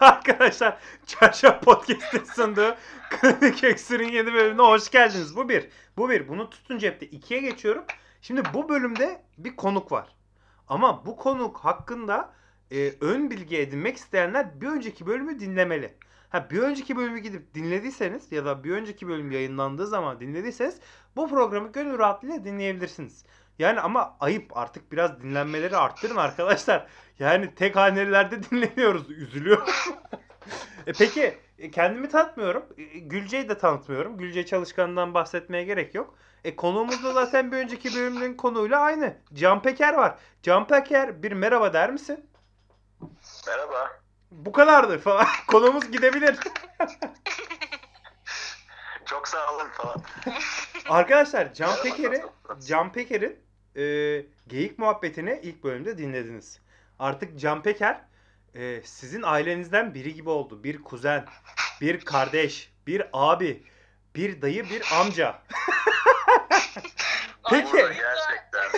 Arkadaşlar, Çarşaf Podcast'ın sunduğu Kronik Öksürük'ün 7. bölümüne hoş geldiniz. Bu bir. Bunu tutun cepte. 2'ye geçiyorum. Şimdi bu bölümde bir konuk var. Ama bu konuk hakkında ön bilgi edinmek isteyenler bir önceki bölümü dinlemeli. Bir önceki bölümü gidip dinlediyseniz ya da bir önceki bölüm yayınlandığı zaman dinlediyseniz bu programı gönül rahatlığıyla dinleyebilirsiniz. Yani ama ayıp, artık biraz dinlenmeleri arttırın arkadaşlar. Yani tek hanelilerde dinleniyoruz. Üzülüyorum. Peki kendimi tanıtmıyorum. Gülce'yi de tanıtmıyorum. Gülce Çalışkan'dan bahsetmeye gerek yok. Konuğumuz da zaten bir önceki bölümün konuğuyla aynı. Can Peker var. Can Peker, bir merhaba der misin? Merhaba. Bu kadardı falan. Konuğumuz gidebilir. Çok sağ olun falan. Arkadaşlar, Can Peker'in geyik muhabbetini ilk bölümde dinlediniz. Artık Can Peker sizin ailenizden biri gibi oldu. Bir kuzen, bir kardeş, bir abi, bir dayı, bir amca. Peki. Burada gerçekten.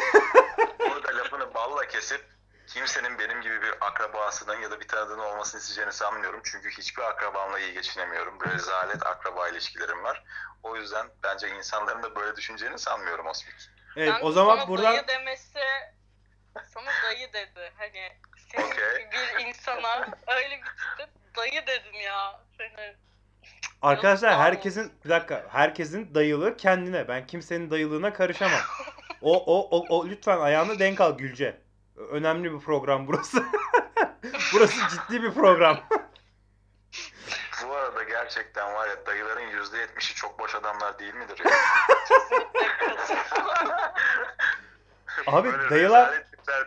Burada lafını balla kesip kimsenin benim gibi bir akrabasından ya da bir tanıdığın olmasını isteyeceğini sanmıyorum. Çünkü hiçbir akrabamla iyi geçinemiyorum. Böyle rezalet akraba ilişkilerim var. O yüzden bence insanların da böyle düşüneceğini sanmıyorum Osman. Evet, yani o zaman buradan... dayı demesi, sana dayı dedi. Hani sen bir insana öyle bir tipe dayı dedin ya. Seni... Arkadaşlar, herkesin dayılığı kendine. Ben kimsenin dayılığına karışamam. O lütfen ayağını denk al Gülce. Önemli bir program burası. Burası ciddi bir program. Bu arada gerçekten var ya, dayıların %70'i çok boş adamlar değil midir? Yani? Abi böyle dayılar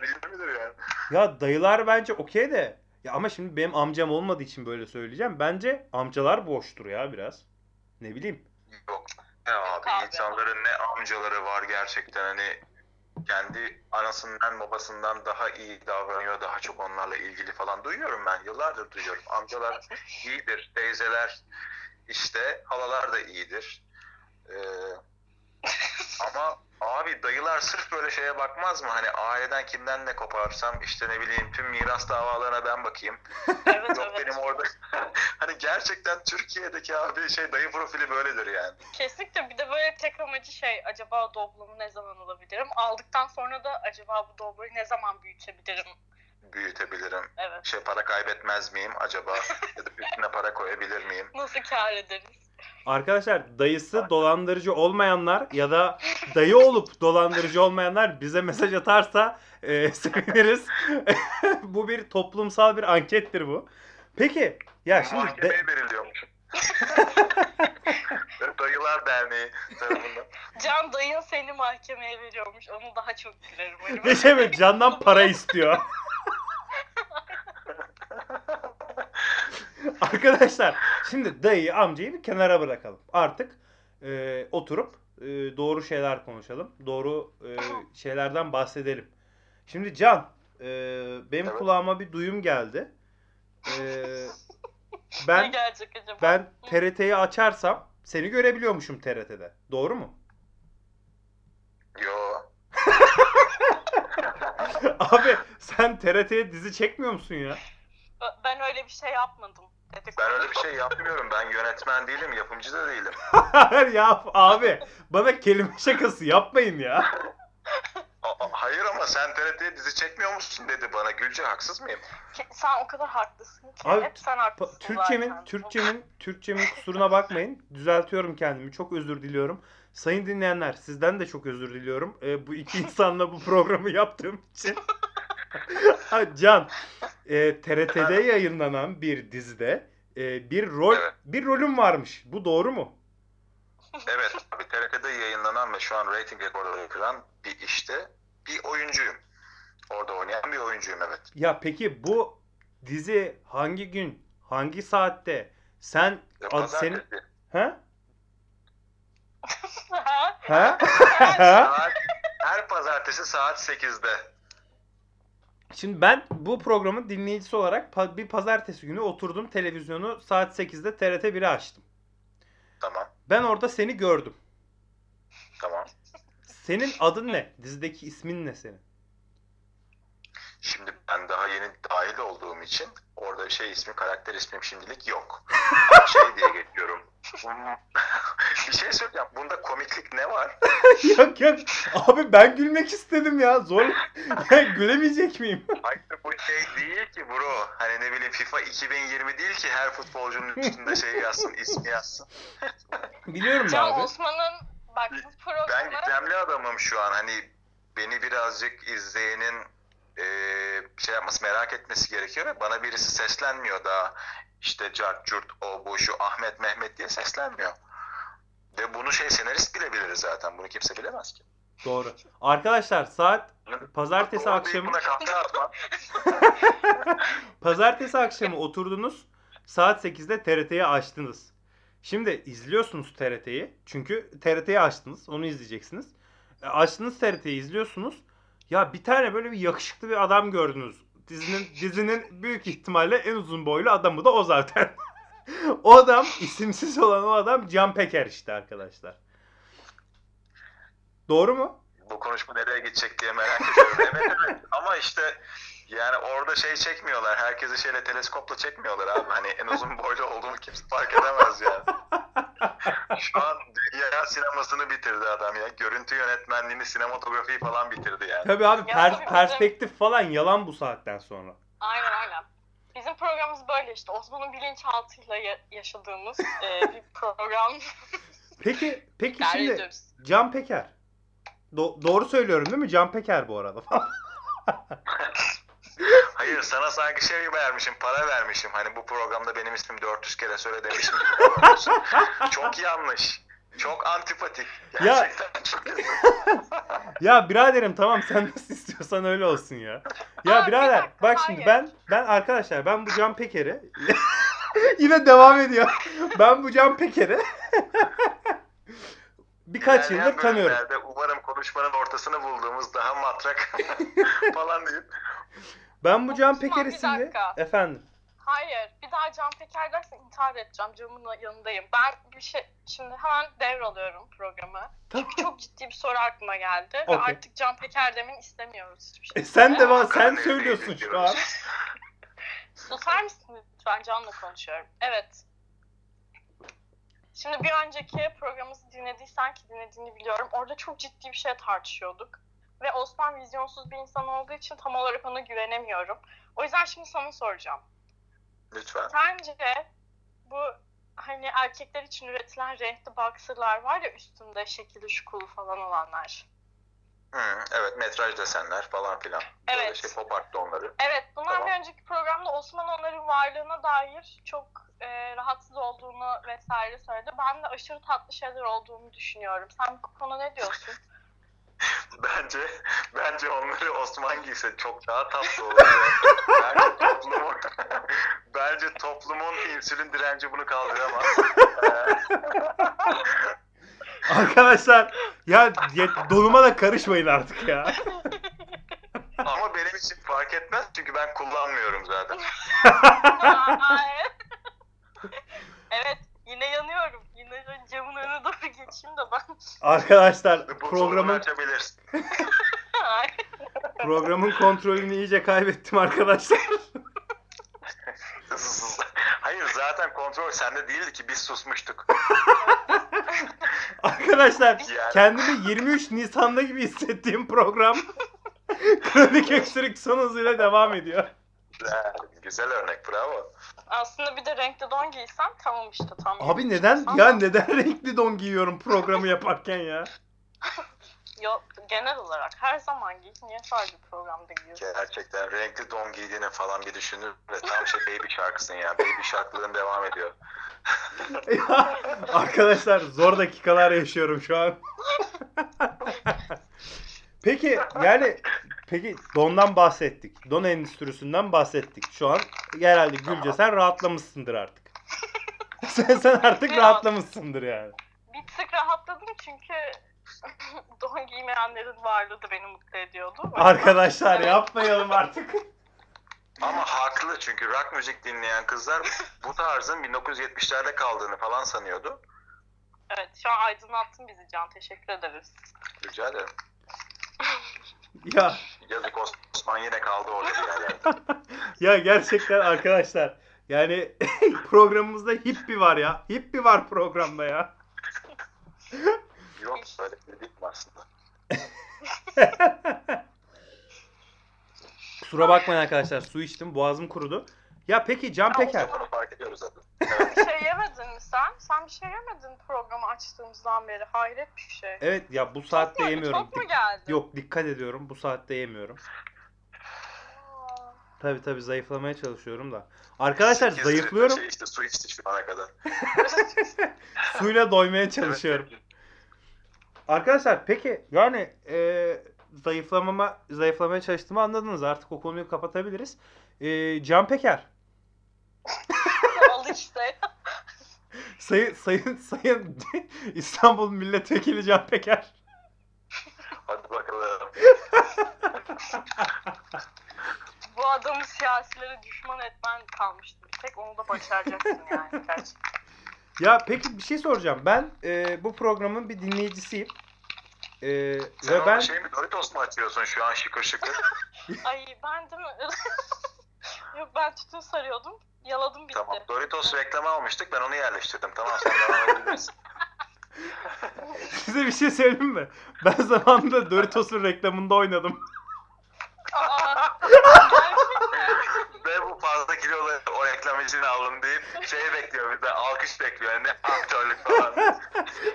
değil midir yani? Ya dayılar bence okey de. Ya ama şimdi benim amcam olmadığı için böyle söyleyeceğim. Bence amcalar boştur ya biraz. Ne bileyim. Yok. Ya abi, insanların ne amcaları var gerçekten, hani kendi anasından babasından daha iyi davranıyor, daha çok onlarla ilgili falan duyuyorum ben. Yıllardır duyuyorum. Amcalar iyidir, teyzeler işte, halalar da iyidir. Ama abi dayılar sırf böyle şeye bakmaz mı? Hani aileden kimden ne koparsam işte, ne bileyim, tüm miras davalarına ben bakayım. Yok benim orada. Hani gerçekten Türkiye'deki abi dayı profili böyledir yani. Kesinlikle. Bir de böyle tek amacı acaba doblumu ne zaman alabilirim? Aldıktan sonra da acaba bu dobluyu ne zaman büyütebilirim? Evet. Para kaybetmez miyim acaba? Ya da üstüne para koyabilir miyim? Nasıl kâr ederiz? Arkadaşlar, dayısı dolandırıcı olmayanlar ya da dayı olup dolandırıcı olmayanlar bize mesaj atarsa seviniriz. Bu bir toplumsal bir ankettir bu. Peki ya şimdi mahkemeye veriliyormuş. Dayılar Derneği tarafından. Can, dayın seni mahkemeye veriyormuş. Onu daha çok gülerim. Ne demek? Candan para istiyor. Arkadaşlar, şimdi dayıyı, amcayı bir kenara bırakalım. Artık oturup doğru şeyler konuşalım. Doğru şeylerden bahsedelim. Şimdi Can, benim kulağıma bir duyum geldi. Ben TRT'yi açarsam seni görebiliyormuşum TRT'de. Doğru mu? Yo. Abi sen TRT'ye dizi çekmiyor musun ya? Ben öyle bir şey yapmadım. Ben öyle bir şey yapmıyorum. Ben yönetmen değilim, yapımcı da değilim. Ya abi, bana kelime şakası yapmayın ya. Hayır ama sen TRT'ye dizi çekmiyor musun dedi bana. Gülce, haksız mıyım? Sen o kadar haklısın ki. Abi, hep sen haklısın. Türkçemin kusuruna bakmayın. Düzeltiyorum kendimi. Çok özür diliyorum. Sayın dinleyenler, sizden de çok özür diliyorum. Bu iki insanla bu programı yaptığım için. Can, TRT'de yayınlanan bir dizide bir rolüm varmış. Bu doğru mu? Evet. Abi, TRT'de yayınlanan ve şu an reyting rekorları yapılan bir işte bir oyuncuyum. Orada oynayan bir oyuncuyum, evet. Ya peki bu dizi hangi gün, hangi saatte? Sen senin ha? Ha? Her pazartesi saat 8'de. Şimdi ben bu programın dinleyicisi olarak bir pazartesi günü oturdum, televizyonu saat 8'de TRT 1'i açtım. Tamam. Ben orada seni gördüm. Tamam. Senin adın ne? Dizideki ismin ne senin? Şimdi ben daha yeni dahil olduğum için orada karakter ismim şimdilik yok. Diye geçiyorum. Bir şey söyleyeceğim. Bunda komiklik ne var? Yok. Abi ben gülmek istedim ya. Zor. Gülemeyecek miyim? Hayır bu değil ki bro. Hani ne bileyim FIFA 2020 değil ki her futbolcunun üstünde yazsın, ismi yazsın. Biliyorum ya abi. Osman'ın bak bu programı. Ben demli adamım şu an. Hani beni birazcık izleyenin yapması, merak etmesi gerekiyor ve bana birisi seslenmiyor daha. İşte cart curt o bu şu Ahmet Mehmet diye seslenmiyor. Ve bunu senarist bilebilir zaten. Bunu kimse bilemez ki. Doğru. Arkadaşlar saat pazartesi akşamı pazartesi akşamı oturdunuz. Saat 8'de TRT'yi açtınız. Şimdi izliyorsunuz TRT'yi. Çünkü TRT'yi açtınız. Onu izleyeceksiniz. Açtınız TRT'yi izliyorsunuz. Ya bir tane böyle bir yakışıklı bir adam gördünüz. Dizinin büyük ihtimalle en uzun boylu adamı da o zaten. O adam, isimsiz olan o adam Can Peker işte arkadaşlar. Doğru mu? Bu konuşma nereye gidecek diye merak ediyorum. Evet. Ama işte yani orada çekmiyorlar. Herkesi teleskopla çekmiyorlar abi. Hani en uzun boylu olduğunu kimse fark edemez yani. Şu an dünya sinemasını bitirdi adam ya. Görüntü yönetmenliğini, sinematografiyi falan bitirdi yani. Tabii abi perspektif falan yalan bu saatten sonra. Aynen. Bizim programımız böyle işte. Osman'ın bilinçaltıyla yaşadığımız bir program. Peki yani şimdi ediyoruz. Can Peker. Doğru söylüyorum değil mi? Can Peker bu arada falan. Hayır sana sanki vermişim, para vermişim. Hani bu programda benim ismim 400 kere söyle demişim gibi olursun. Çok yanlış. Çok antipatik. Gerçekten ya, çok yanlış. Ya biraderim tamam sen nasıl istiyorsan öyle olsun ya. Ya birader bak şimdi ben arkadaşlar bu Can Peker'i yine devam ediyor. Ben bu Can Peker'i birkaç yıldır tanıyorum. Umarım konuşmanın ortasını bulduğumuz daha matrak falan diyeyim. Ben bu Can Peker isimli... Efendim? Hayır. Bir daha Can Peker dersen intihar edeceğim. Canımın yanındayım. Ben şimdi hemen devralıyorum programı. Tamam. Çünkü çok ciddi bir soru aklıma geldi. Okay. Ve artık Can Peker demin istemiyoruz hiçbir şey. Sen söylüyorsun şu an. Susar mısın lütfen? Can'la konuşuyorum. Evet. Şimdi bir önceki programımızı dinlediysen ki dinlediğini biliyorum. Orada çok ciddi bir şey tartışıyorduk. Ve Osman vizyonsuz bir insan olduğu için tam olarak ona güvenemiyorum. O yüzden şimdi sana soracağım. Lütfen. Sence bu hani erkekler için üretilen renkli boxer'lar var ya üstünde şekilli şukulu falan olanlar. Evet metraj desenler falan filan. Evet. Böyle pop art'ta onları. Evet bundan tamam. Bir önceki programda Osman onların varlığına dair çok rahatsız olduğunu vesaire söyledi. Ben de aşırı tatlı şeyler olduğunu düşünüyorum. Sen bu konuda ne diyorsun? Bence onları Osman giyse çok daha tatlı olur. Bence toplumun insülin direnci bunu kaldıramaz. Arkadaşlar ya donuma da karışmayın artık ya. Ama benim için fark etmez çünkü ben kullanmıyorum zaten. Evet. Yine yanıyorum. Yine camın önüne doğru geçeyim de ben. Arkadaşlar programın kontrolünü iyice kaybettim arkadaşlar. Hayır zaten kontrol sende değildi ki biz susmuştuk. Arkadaşlar kendimi 23 Nisan'da gibi hissettiğim program Kronik Öksürük son hızıyla devam ediyor. Güzel örnek bravo. Aslında bir de renkli don giysem tamam işte tam. Abi neden ya neden renkli don giyiyorum programı yaparken ya? Yok genel olarak her zaman giy. Niye sadece programda giyiyorsun? Gerçekten renkli don giydiğini falan bir düşünür ve tam baby şarkısın ya. Baby şarkıların devam ediyor. Ya, arkadaşlar zor dakikalar yaşıyorum şu an. Peki dondan bahsettik. Don endüstrisinden bahsettik. Şu an herhalde Gülce sen rahatlamışsındır artık. sen artık rahatlamışsındır yani. Bir tık rahatladım çünkü don giymeyenlerin varlığı da beni mutlu ediyordu. Arkadaşlar yapmayalım artık. Ama haklı çünkü rock müzik dinleyen kızlar bu tarzın 1970'lerde kaldığını falan sanıyordu. Evet şu an aydınlattın bizi Can. Teşekkür ederiz. Rica ederim. Ya. Yazık olsun. Osman yine kaldı orada bir yerlerde. Ya gerçekten arkadaşlar. Yani programımızda hippi var ya. Hippi var programda ya. Yok öyle dedik mi aslında? Kusura bakmayın arkadaşlar. Su içtim. Boğazım kurudu. Ya peki Can Peker. Onu fark ediyoruz zaten. Evet. Bir şey yemedin mi sen? Sen bir şey yemedin programı açtığımızdan beri. Hayret bir şey. Evet ya bu saatte çok yemiyorum. Çok mu geldi? Yok dikkat ediyorum. Bu saatte yemiyorum. Tabii zayıflamaya çalışıyorum da. Arkadaşlar zayıflıyorum. Şey işte su içti şu ana kadar. Suyla doymaya çalışıyorum. Evet. Arkadaşlar peki yani zayıflamaya çalıştığımı anladınız. Artık o konuyu kapatabiliriz. Can Peker. Oldu işte. Sayın İstanbul Milletvekili Can Peker. Hadi bakalım. Bu adamı siyasilere düşman etmen kalmıştı. Bir tek onu da başaracaksın yani gerçekten. Ya peki bir şey soracağım. Ben bu programın bir dinleyicisiyim. Sen ve ben şey mi Doritos mu açıyorsun şu an şıkır şıkır? Ay ben değil mi? Yok ben tütün sarıyordum. Yaladım bitti. Tamam Doritos reklamı almıştık. Ben onu yerleştirdim. Tamam sen devam edebilirsin. Size bir şey söyleyeyim mi? Ben zamanında Doritos'un reklamında oynadım. Ve bu fazla kilolu o reklam için aldım deyip şey bekliyor bize. Alkış bekliyor. Yani aktörlük falan.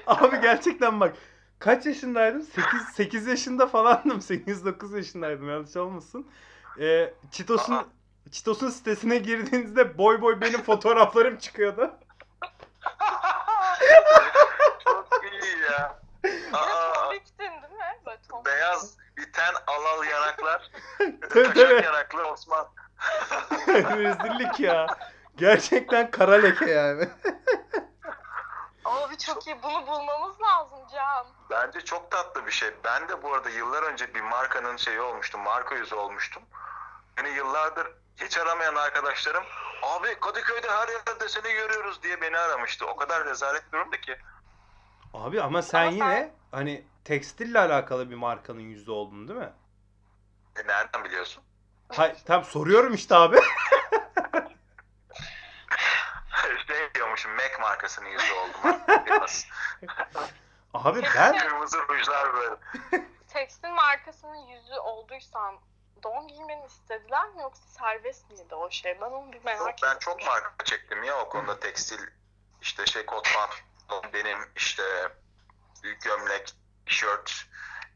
Abi gerçekten bak. Kaç yaşındaydım? 8 yaşında falandım. 8-9 yaşındaydım. Yanlış olmasın. Cheetos'un sitesine girdiğinizde boy benim fotoğraflarım çıkıyordu. Çok iyi ya. Tombiktin değil mi? Böyle tombik. Beyaz biten alal yanaklar. Taşak yanaklı Osman. Rezillik ya. Gerçekten kara leke yani. Abi çok iyi. Bunu bulmamız lazım Can. Bence çok tatlı bir şey. Ben de bu arada yıllar önce bir markanın şeyi olmuştum. Marka yüzü olmuştum. Yani yıllardır hiç aramayan arkadaşlarım abi Kadıköy'de her yerde seni görüyoruz diye beni aramıştı. O kadar rezalet durumda ki. Abi ama sen yine hani tekstille alakalı bir markanın yüzü oldun değil mi? Nereden biliyorsun? Hayır tam soruyorum işte abi. Şey diyormuşum Mac markasının yüzü oldum. Abi ben... Kırmızı rujlar böyle. Tekstil markasının yüzü olduysan don giymeni istediler mi yoksa serbest miydi o şey? Ben onu bir merak ettim. Ben çok marka çektim ya o konuda tekstil işte şey kot pantolon benim işte gömlek, tişört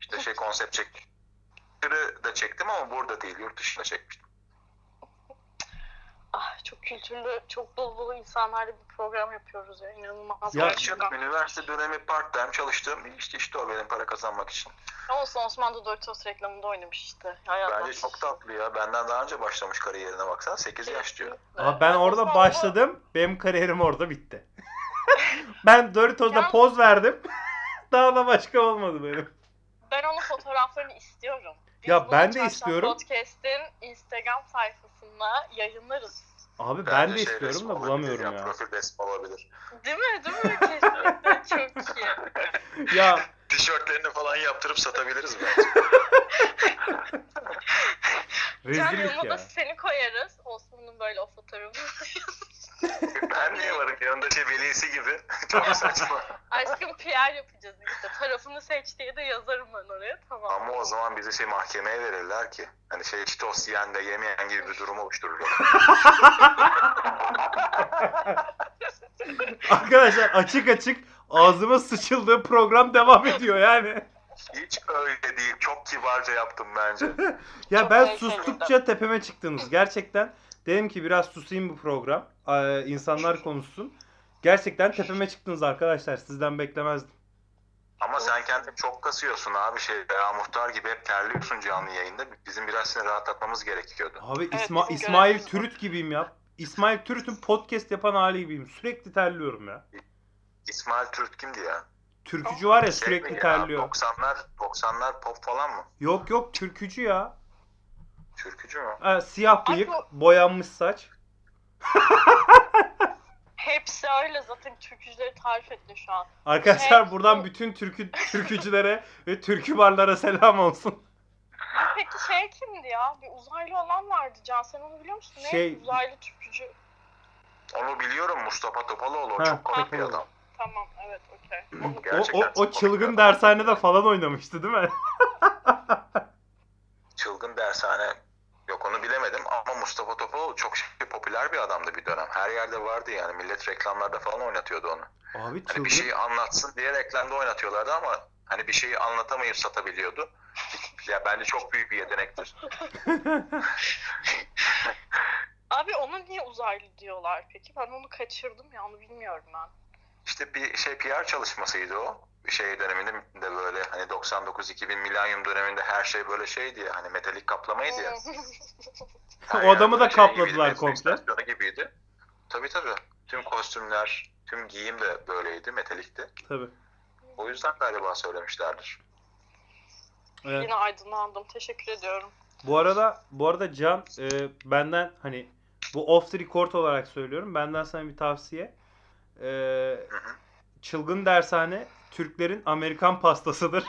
işte şey konsept çektim. Da çektim ama burada değil yurt dışında çekmiştim. Ah çok kültürlü, çok dolu dolu insanlarla bir program yapıyoruz ya inanılmaz. Ya üniversite dönemi part-time çalıştığım işte o benim para kazanmak için. Olsun Osman da Doritos reklamında oynamış işte. Hayatlar. Bence çok tatlı ya. Benden daha önce başlamış kariyerine baksana 8 yaş diyor. Ama ben orada başladım. Benim kariyerim orada bitti. Ben Doritos'da poz verdim. Daha da başka olmadı benim. Ben onun fotoğraflarını istiyorum. Biz ya ben de istiyorum. Podcast'in Instagram sayfasında yayınlarız. Abi ben de istiyorum da bulamıyorum ya. Profil resmi olabilir. Değil mi? Kesinlikle çok iyi. Ya tişörtlerini falan yaptırıp satabiliriz bence. Can yanına da seni koyarız. Osman'ın böyle o fotoğrafını. Ben niye varım? Yanında velisi gibi. Çok saçma. Aşkım PR yapacağız işte. Tarafını seç diye de yazarım ben oraya. Tamam. Ama o zaman bizi mahkemeye verirler ki. Hani Cheetos yiyen de yemeyen gibi bir durum oluştururlar. Arkadaşlar açık ağzıma sıçıldığı program devam ediyor yani. Hiç öyle değil. Çok kibarca yaptım bence. Ya çok ben sustukça tepeme çıktınız. Gerçekten dedim ki biraz susayım bu program. İnsanlar konuşsun. Gerçekten tepeme çıktınız arkadaşlar. Sizden beklemezdim. Ama sen kendini çok kasıyorsun abi. Muhtar gibi hep terliyorsun canlı yayında. Bizim biraz seni rahatlatmamız gerekiyordu. Abi evet, İsmail Türüt gibiyim ya. İsmail Türüt'ün podcast yapan hali gibiyim. Sürekli terliyorum ya. İsmail Türüt kimdi ya? Türkücü var ya sürekli terliyor. 90'lar pop falan mı? Yok türkücü ya. Türkücü mü? Siyah bıyık, boyanmış saç. Hepsi öyle zaten türkücüleri tarif etti şu an. Arkadaşlar buradan bütün türkücülere ve türkü barlara selam olsun. Peki şey kimdi ya? Bir uzaylı olan vardı Can. Sen onu biliyor musun? Neydi uzaylı tüpücü? Onu biliyorum, Mustafa Topaloğlu. O çok komik bir adam. Tamam, evet, okey. O çılgın dershanede falan oynamıştı değil mi? Çılgın dershane. Yok, onu bilemedim ama Mustafa Topaloğlu çok popüler bir adamdı bir dönem. Her yerde vardı yani. Millet reklamlarda falan oynatıyordu onu. Abi, hani bir şeyi anlatsın diye reklamda oynatıyorlardı ama hani bir şeyi anlatamayıp satabiliyordu. Ya bence çok büyük bir yetenektir. Abi ona niye uzaylı diyorlar peki? Ben onu kaçırdım ya, onu bilmiyorum ben. İşte bir şey PR çalışmasıydı o. Şey döneminde böyle hani 99-2000 milenyum döneminde her şey böyle şeydi ya, hani metalik kaplamaydı ya. Yani o adamı da kapladılar komple. Gibiydi. Tabii. Tüm kostümler, tüm giyim de böyleydi, metalikti. Tabii. O yüzden galiba söylemişlerdir. Evet. Yine aydınlandım. Teşekkür ediyorum. Bu arada Can, benden hani bu off the record olarak söylüyorum. Benden sana bir tavsiye. Çılgın dershane Türklerin Amerikan pastasıdır.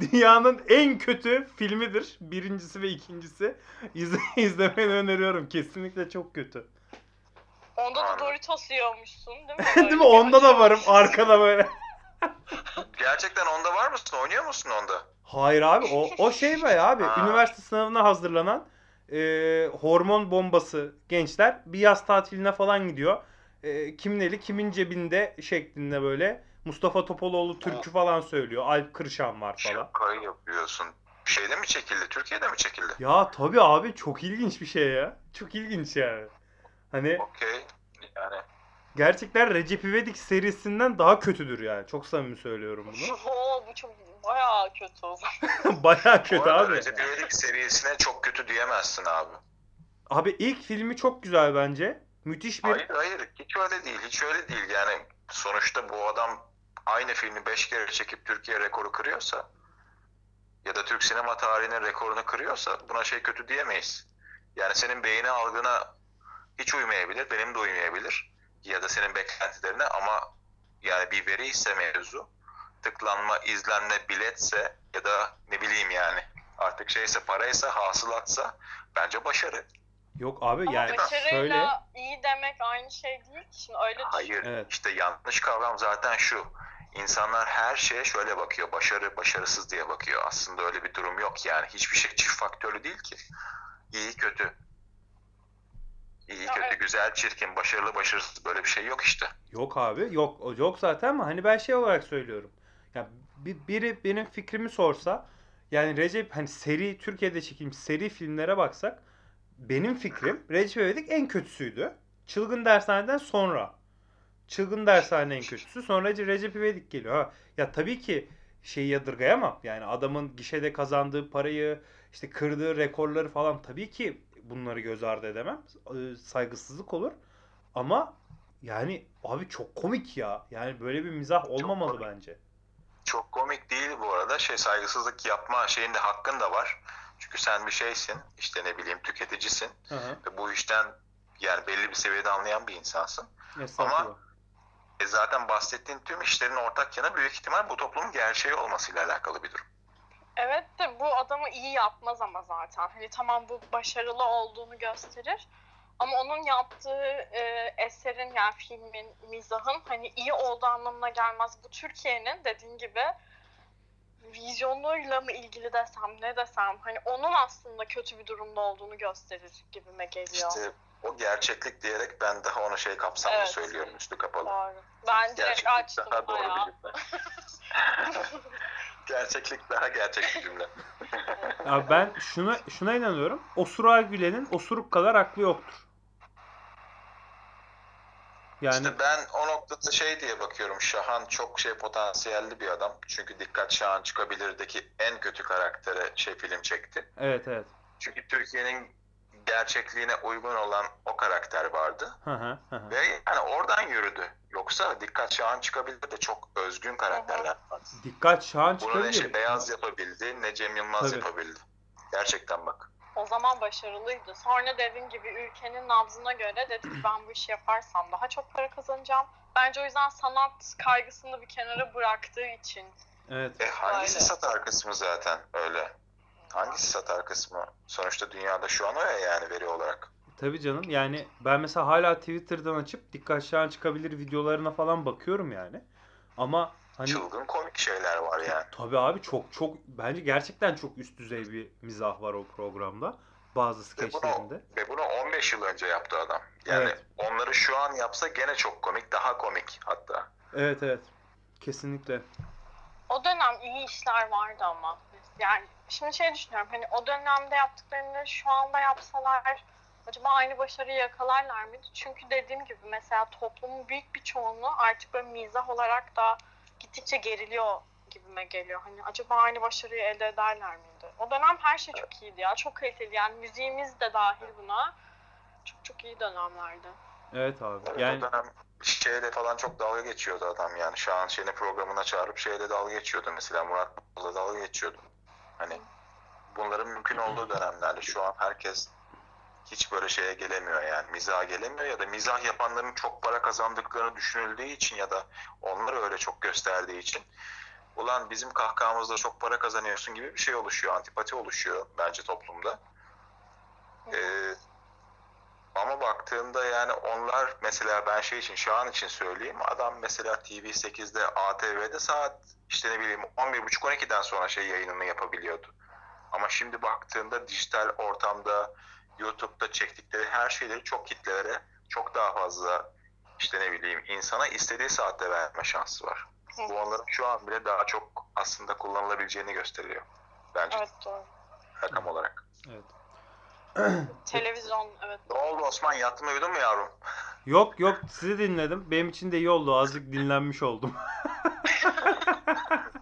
Dünyanın en kötü filmidir. Birincisi ve ikincisi. İzlemeni öneriyorum. Kesinlikle çok kötü. Onda da Doritos yiyormuşsun değil mi? Değil mi? Onda da varım arkada böyle. Gerçekten onda var mısın? Oynuyor musun onda? Hayır abi. O şey be abi. Üniversite sınavına hazırlanan hormon bombası gençler bir yaz tatiline falan gidiyor. Kimin eli kimin cebinde şeklinde böyle Mustafa Topaloğlu türkü falan söylüyor. Alp Kırşan var falan. Şakayı yapıyorsun. Şeyde mi çekildi? Türkiye'de mi çekildi? Ya tabii abi. Çok ilginç bir şey ya. Çok ilginç yani. Hani okey. Yani gerçekten Recep İvedik serisinden daha kötüdür yani. Çok samimi söylüyorum bunu. Bu çok bayağı kötü o zaman. Bayağı kötü abi. Recep İvedik serisine çok kötü diyemezsin abi. Abi ilk filmi çok güzel bence. Müthiş bir... Hayır. Hiç öyle değil. Yani sonuçta bu adam aynı filmi 5 kere çekip Türkiye rekoru kırıyorsa ya da Türk sinema tarihinin rekorunu kırıyorsa buna şey kötü diyemeyiz. Yani senin beğeni algına hiç uymayabilir. Benim de uymayabilir. Ya da senin beklentilerine, ama yani bir veri ise mevzu, tıklanma, izlenme, biletse ya da ne bileyim yani artık şeyse, paraysa, hasılatsa bence başarı. Yok abi ama yani şöyle, iyi demek aynı şey değil ki şimdi öyle. Hayır evet. İşte yanlış kavram zaten şu. İnsanlar her şeye şöyle bakıyor. Başarı, başarısız diye bakıyor. Aslında öyle bir durum yok yani. Hiçbir şey çift faktörlü değil ki. İyi, kötü. İyi, kötü, evet. Güzel, çirkin, başarılı, başarısız, böyle bir şey yok işte. Yok abi, yok zaten ama hani ben şey olarak söylüyorum. Ya biri benim fikrimi sorsa, yani Recep, hani seri, Türkiye'de çekilmiş seri filmlere baksak, benim fikrim Recep İvedik en kötüsüydü. Çılgın Dershane'den sonra. Çılgın Dershane en kötüsü. Sonra Recep İvedik geliyor. Ha. Ya tabii ki şeyi yadırgayamam. Yani adamın gişede kazandığı parayı, işte kırdığı rekorları falan, tabii ki bunları göz ardı edemem. Saygısızlık olur. Ama yani abi çok komik ya. Yani böyle bir mizah olmamalı çok bence. Çok komik değil bu arada. Şey, saygısızlık yapma şeyinde hakkın da var. Çünkü sen bir şeysin. İşte ne bileyim, tüketicisin. Hı-hı. Ve bu işten yani belli bir seviyede anlayan bir insansın. Ama zaten bahsettiğin tüm işlerin ortak yanı büyük ihtimal bu toplumun gerçeği olmasıyla alakalı bir durum. Evet de bu adamı iyi yapmaz ama zaten. Hani tamam, bu başarılı olduğunu gösterir. Ama onun yaptığı eserin, yani filmin, mizahın hani iyi olduğu anlamına gelmez. Bu Türkiye'nin dediğin gibi vizyonuyla mı ilgili desem, ne desem, hani onun aslında kötü bir durumda olduğunu gösterir gibime geliyor. İşte o gerçeklik diyerek ben daha ona şey kapsamlı evet. Söylüyorum, üstü kapalı. Doğru. Ben direkt açtım bayağı. Gerçeklik daha gerçek bir cümle. Abi ben şuna inanıyorum. Osura gülenin osuruk kadar aklı yoktur. Yani... İşte ben o noktada şey diye bakıyorum. Şahan çok şey potansiyelli bir adam. Çünkü Dikkat Şahan Çıkabilir'deki en kötü karaktere şey film çekti. Evet. Çünkü Türkiye'nin gerçekliğine uygun olan o karakter vardı. Hı. Ve yani oradan yürüdü. Yoksa Dikkat Şahan Çıkabilir de çok özgün karakterler var. Dikkat Şahan Çıkabilir. Bunu ne şey Beyaz yapabildi, ne Cem Yılmaz yapabildi. Gerçekten bak. O zaman başarılıydı. Sonra dediğim gibi ülkenin nabzına göre dedi ki ben bu işi yaparsam daha çok para kazanacağım. Bence o yüzden sanat kaygısını bir kenara bıraktığı için Evet. Hangisi aynen. Satar kısmı zaten öyle? Hangisi satar kısmı? Sonuçta dünyada şu an o ya yani veri olarak. Tabii canım yani ben mesela hala Twitter'dan açıp Dikkat Şahan Çıkabilir videolarına falan bakıyorum yani. Ama hani... Çılgın komik şeyler var yani. Tabii abi çok bence gerçekten çok üst düzey bir mizah var o programda. Bazı skeçlerinde. Ve bunu 15 yıl önce yaptı adam. Yani evet. Onları şu an yapsa gene çok komik. Daha komik hatta. Evet evet. Kesinlikle. O dönem iyi işler vardı ama. Yani şimdi şey düşünüyorum. Hani o dönemde yaptıklarını şu anda yapsalar acaba aynı başarıyı yakalarlar mıydı? Çünkü dediğim gibi mesela toplumun büyük bir çoğunluğu artık böyle mizah olarak da gittikçe geriliyor gibime geliyor. Hani acaba aynı başarıyı elde ederler miydi? O dönem her şey çok iyiydi ya. Çok kaliteli yani müziğimiz de dahil buna. Çok iyi dönemlerdi. Evet abi. Yani... O dönem şeyle falan çok dalga geçiyordu adam yani. Şu an şeyini programına çağırıp şeyle dalga geçiyordu mesela. Murat Boz'la dalga geçiyordu. Hani bunların mümkün olduğu dönemlerde şu an herkes hiç böyle şeye gelemiyor yani. Mizaha gelemiyor ya da mizah yapanların çok para kazandıklarını düşünüldüğü için ya da onları öyle çok gösterdiği için ulan bizim kahkahamızda çok para kazanıyorsun gibi bir şey oluşuyor. Antipati oluşuyor bence toplumda. Ama baktığında yani onlar mesela ben şey için Şahan için söyleyeyim. Adam mesela TV8'de ATV'de saat işte ne bileyim 11.30-12'den sonra şey yayınını yapabiliyordu. Ama şimdi baktığında dijital ortamda YouTube'da çektikleri her şeyleri çok kitlelere çok daha fazla işte ne bileyim insana istediği saatte verme şansı var. Evet. Bu onların şu an bile daha çok aslında kullanılabileceğini gösteriyor. Bence. Evet doğru. Rakam olarak. Evet. Televizyon evet. Ne oldu Osman yattın uyudun mu yavrum? Yok sizi dinledim. Benim için de iyi oldu. Azıcık dinlenmiş oldum.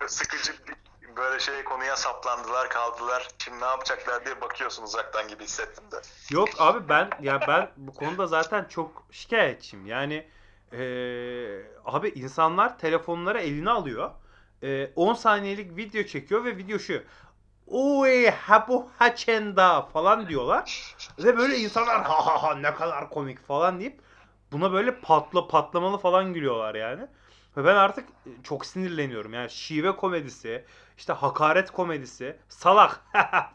Sıkıcı böyle şey konuya saplandılar kaldılar. Şimdi ne yapacaklar diye bakıyorsun uzaktan gibi hissettim de. Yok abi ben bu konuda zaten çok şikayetçiyim. Yani abi insanlar telefonlara elini alıyor. 10 saniyelik video çekiyor ve video şu. Oy habu haçenda falan diyorlar. Ve böyle insanlar ha ne kadar komik falan deyip buna böyle patlamalı falan gülüyorlar yani. Ve ben artık çok sinirleniyorum. Yani şive komedisi, işte hakaret komedisi, salak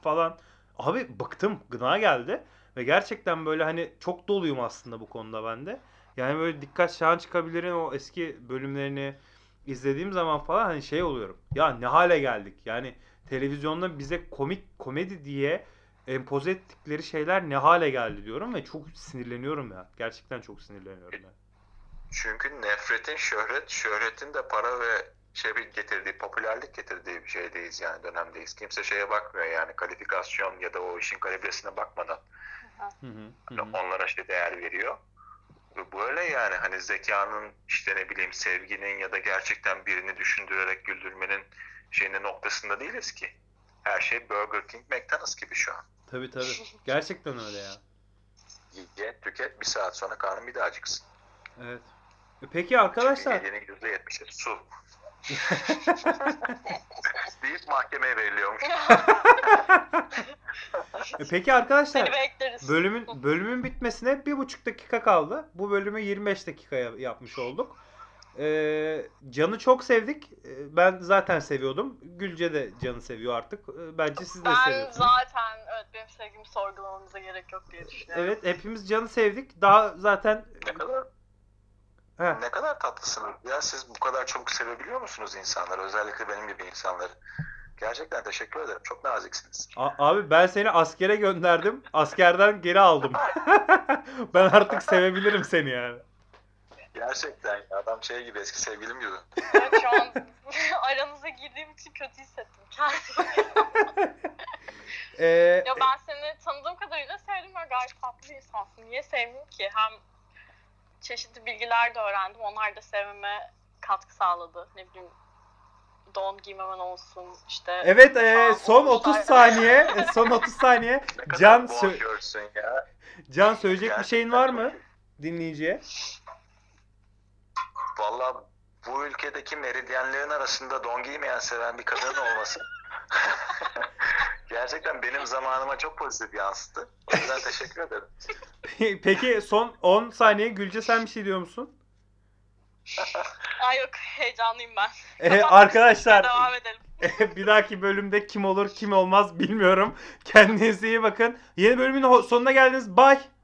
falan. Abi bıktım, gına geldi. Ve gerçekten böyle hani çok doluyum aslında bu konuda ben de. Yani böyle Dikkat Şahan Çıkabilir'in o eski bölümlerini izlediğim zaman falan hani şey oluyorum. Ya ne hale geldik yani. Televizyonda bize komedi diye empoze ettikleri şeyler ne hale geldi diyorum ve çok sinirleniyorum ya. Gerçekten çok sinirleniyorum ya. Çünkü nefretin şöhretin de para ve popülerlik getirdiği bir şeydeyiz yani dönemdeyiz. Kimse şeye bakmıyor yani kalifikasyon ya da o işin kalibresine bakmadan. Hı. Onlara değer veriyor. Böyle yani hani zekanın işte ne bileyim sevginin ya da gerçekten birini düşündürerek güldürmenin noktasında değiliz ki. Her şey Burger King, McDonald's gibi şu an. Tabii. Gerçekten öyle ya. Ye, tüket, bir saat sonra karnın bir daha acıksın. Evet. Peki arkadaşlar. Çünkü yediğinin %70'i su. Deyip mahkemeye veriliyormuş. Peki arkadaşlar. Bölümün bitmesine 1,5 dakika kaldı. Bu bölümü 25 dakika yapmış olduk. Can'ı çok sevdik. Ben zaten seviyordum. Gülce de Can'ı seviyor artık. Bence siz de seviyorsunuz. Ben zaten benim sevgimi sorgulamamıza gerek yok diye düşünüyorum. Evet hepimiz Can'ı sevdik. Daha zaten... Ne kadar tatlısınız. Ya siz bu kadar çok sevebiliyor musunuz insanları? Özellikle benim gibi insanları. Gerçekten teşekkür ederim. Çok naziksiniz. Abi ben seni askere gönderdim. Askerden geri aldım. Ben artık sevebilirim seni yani. Gerçekten adam gibi eski sevgilim gibi. Evet, şu an aranıza girdiğim için kötü hissettim kendimi. Ya ben seni tanıdığım kadarıyla sevdim ve gayet tatlı bir insansın. Niye sevmeyeyim ki? Hem çeşitli bilgiler de öğrendim. Onlar da sevmeme katkı sağladı. Ne bileyim don giymemen olsun işte. Evet son 30 saniye. Son 30 saniye. Can söyleyecek gerçekten bir şeyin var mı dinleyiciye? Valla bu ülkedeki meridyenlerin arasında don giymeyen seven bir kadın olması gerçekten benim zamanıma çok pozitif yansıttı. O yüzden teşekkür ederim. Peki son 10 saniye Gülce sen bir şey diyor musun? Ay yok, heyecanlıyım ben. Tamam, arkadaşlar devam edelim. Bir dahaki bölümde kim olur kim olmaz bilmiyorum. Kendinize iyi bakın. Yeni bölümün sonuna geldiniz. Bye.